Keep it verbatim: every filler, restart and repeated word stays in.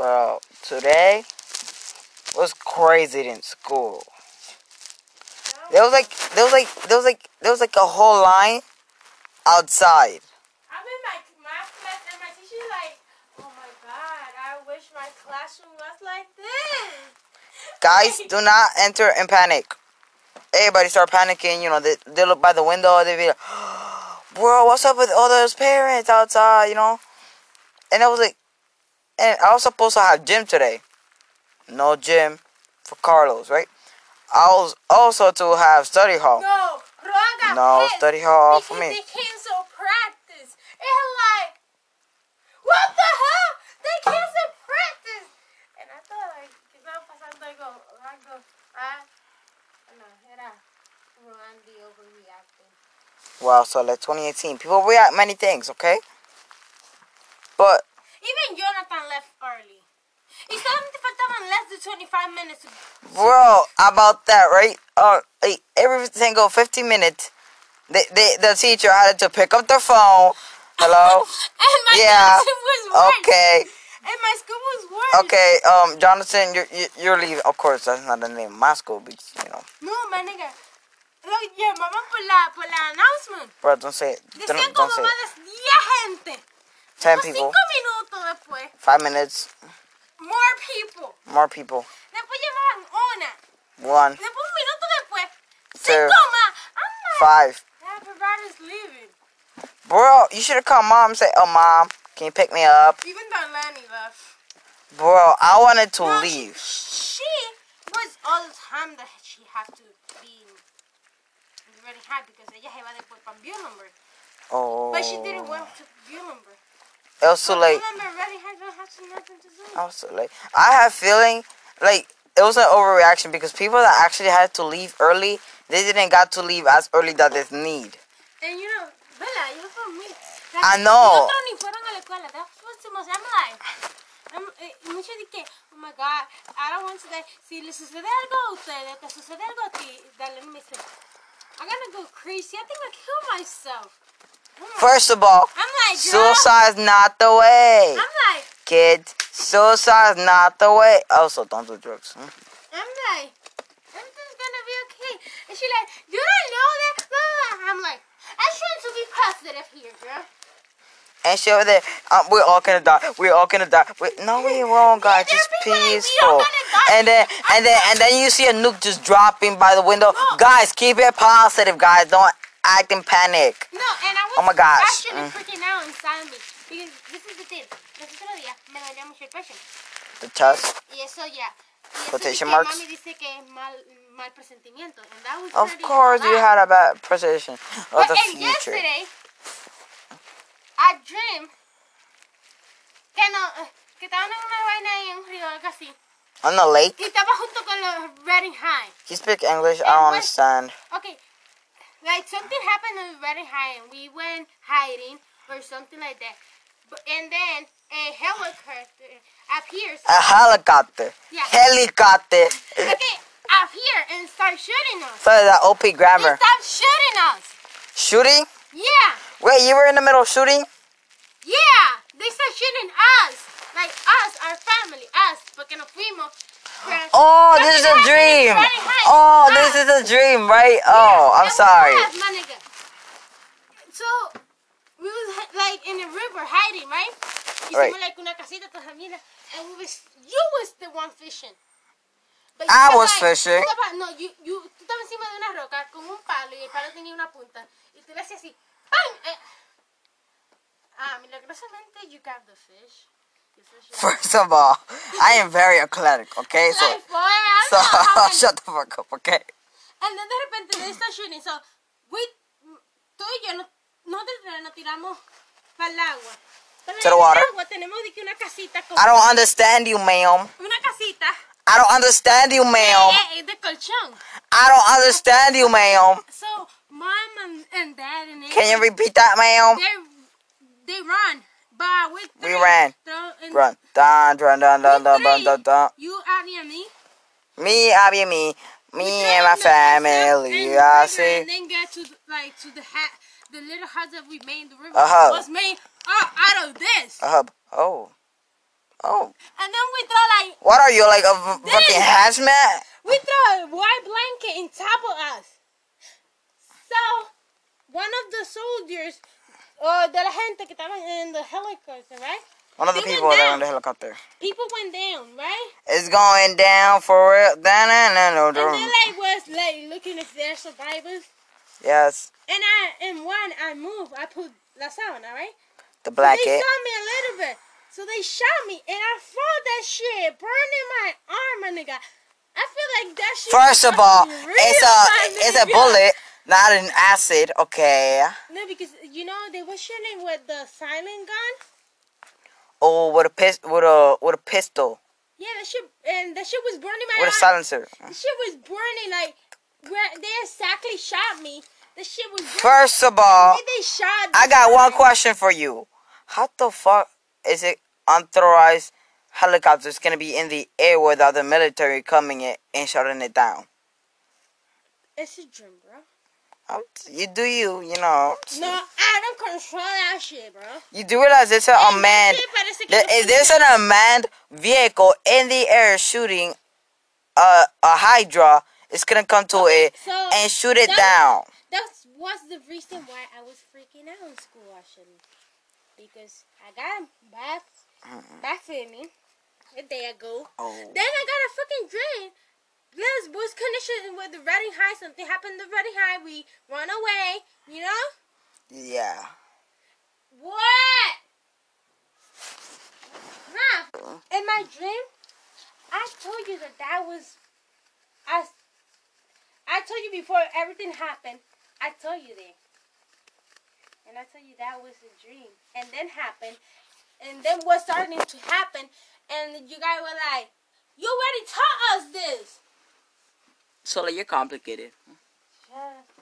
So today was crazy in school. There was like there was like there was like there was like a whole line outside. I'm in my math class and my teacher's like, "Oh my God, I wish my classroom was like this." Guys, do not enter and panic. Everybody start panicking. You know, they they look by the window. They be like, "Bro, what's up with all those parents outside?" You know, and I was like, and I was supposed to have gym today. No gym for Carlos, right? I was also to have study hall. No, Roga no study hall for me. They canceled practice. And like, what the hell? They canceled practice. And I thought like, que estaba pasando algo, algo, ah, no, era Randy overreacting. Wow, so like twenty eighteen, people react many things, okay? But even Jonathan left early. It's only for less than twenty-five minutes. Bro, about that, right? Uh, every single fifteen minutes, they, they, the teacher had to pick up their phone. Hello? And my yeah. was worse. Okay. And my school was worse. Okay, um, Jonathan, you're, you're leaving. Of course, that's not the name of my school, but you know. No, my nigga. Look, your mama por la, por la announcement. Bro, don't say it. Don't, don't, don't say it. ten gente. ten people. five minutes. More people. More people. Después llamaban una. One. Después un minuto después. Two. Five. Everybody's leaving. Bro, you should have called mom and said, "Oh, mom, can you pick me up?" Even though Lenny left. Bro, I wanted to no, leave. She, she was all the time that she had to be really high because ella iba después para view number. Oh. But she didn't want to view number. It was so late. I was so late. I have feeling like it was an overreaction because people that actually had to leave early, they didn't got to leave as early that they need. And you know, Bella, you're from me. Like, I know. I'm like, oh my God, I don't want to die. Si le sucede algo a ustedes, te sucede algo a ti, dale me say. I'm gonna go crazy. I think I kill myself. First of all, like, suicide's not the way. I'm like, kids, suicide's not the way. Also, don't do drugs. Hmm? I'm like, everything's gonna be okay. And she's like, you don't know that? I'm like, I'm trying to be positive here, girl. And she over there, um, we're all gonna die. We're all gonna die. We're, no, we won't, guys. Just peaceful. And then, and then, and then you see a nuke just dropping by the window. No. Guys, keep it positive, guys. Don't act in panic. No, and I was oh my gosh. actually mm. freaking out inside me because this is the thing. Nosotros ya me dolía mucho el pecho. The chest. Y eso ya. Yeah. Quotation marks. Mami dice que es mal, mal presentimiento, and that was of course, alive. You had a bad precision of but, the and future. Yesterday, I dreamed que no que estaba en una vaina y en un río algo así. On the lake. Y estaba junto con los Redding High. He speak English. And I don't understand. Okay. Like, something happened and we went hiding. We went hiding or something like that. And then a helicopter appears. A helicopter. Yeah. Helicopter. Okay, up here and start shooting us. So that O P grammar. They stop shooting us. Shooting? Yeah. Wait, you were in the middle of shooting? Yeah. They start shooting us. Like, us, our family, us. Porque nos fuimos. Oh, this is a dream. Oh, this is a dream, right? Oh, I'm sorry. So, we was like in the river hiding, right? Right. And we was, you was the one fishing. I was fishing. No, you, you, tú estabas encima de una roca con un palo y el palo tenía una punta y tú le hacías así, ¡pam! Ah, milagrosamente, you got the fish. First of all, I am very athletic, okay? So, like, boy, so shut the fuck up, okay? And then de repente they start shooting. So, we, tú y yo, nosotros nos tiramos para el agua. To the water. I don't understand you, ma'am. Una casita. I don't understand you, ma'am. De colchón. I don't understand you, ma'am. So, mom and, and dad and everything. Can you repeat that, ma'am? They, they run. But with three, we ran. Th run. Dun, dun, dun, dun, dun, dun, dun, dun. You, Abby, and me? Me, Abby, and me. Me we and my family. I see. And then get to, like, to the hat, the little house that we made in the river. A hub. Was made uh, out of this. A hub. Oh. Oh. And then we throw like... What are you, like a fucking hazmat? We throw a white blanket on top of us. So, one of the soldiers, uh, de la gente que estaban in the helicopter, right? One of the people that were in the helicopter. People went down, right? It's going down for real. And then I was like looking if they're survivors. Yes. And I and when I moved, I put la sábana, right? The blanket. So they saw me a little bit, so they shot me, and I felt that shit burning my arm, my nigga. I feel like that shit. First of all, it's a it's a bullet, not an acid, okay? No, because you know they were shooting with the silent gun. Oh, with a pist with a with a pistol. Yeah, that shit, and that shit was burning my arm. With a silencer. The shit was burning like. Where they exactly shot me. The shit was good. First of all, they shot I got guy. one question for you. How the fuck is it unauthorized helicopters gonna be in the air without the military coming in and shutting it down? It's a dream, bro. I'm, you do you, you know. No, I don't control that shit, bro. You do realize it's an unmanned. There, there's an unmanned vehicle in the air shooting a, a Hydra. It's gonna come to okay, it so and shoot it that, down. That was the reason why I was freaking out in school, actually. Because I got back, back in me a day ago. Oh. Then I got a fucking dream. This was conditioned with the Redding High. Something happened to Redding High. We run away, you know? Yeah. What? Nah. In my dream, I told you that that was... I. I told you before everything happened, I told you that. And I told you that was a dream. And then happened. And then what's starting to happen. And you guys were like, you already taught us this. So like, you're complicated. Yeah.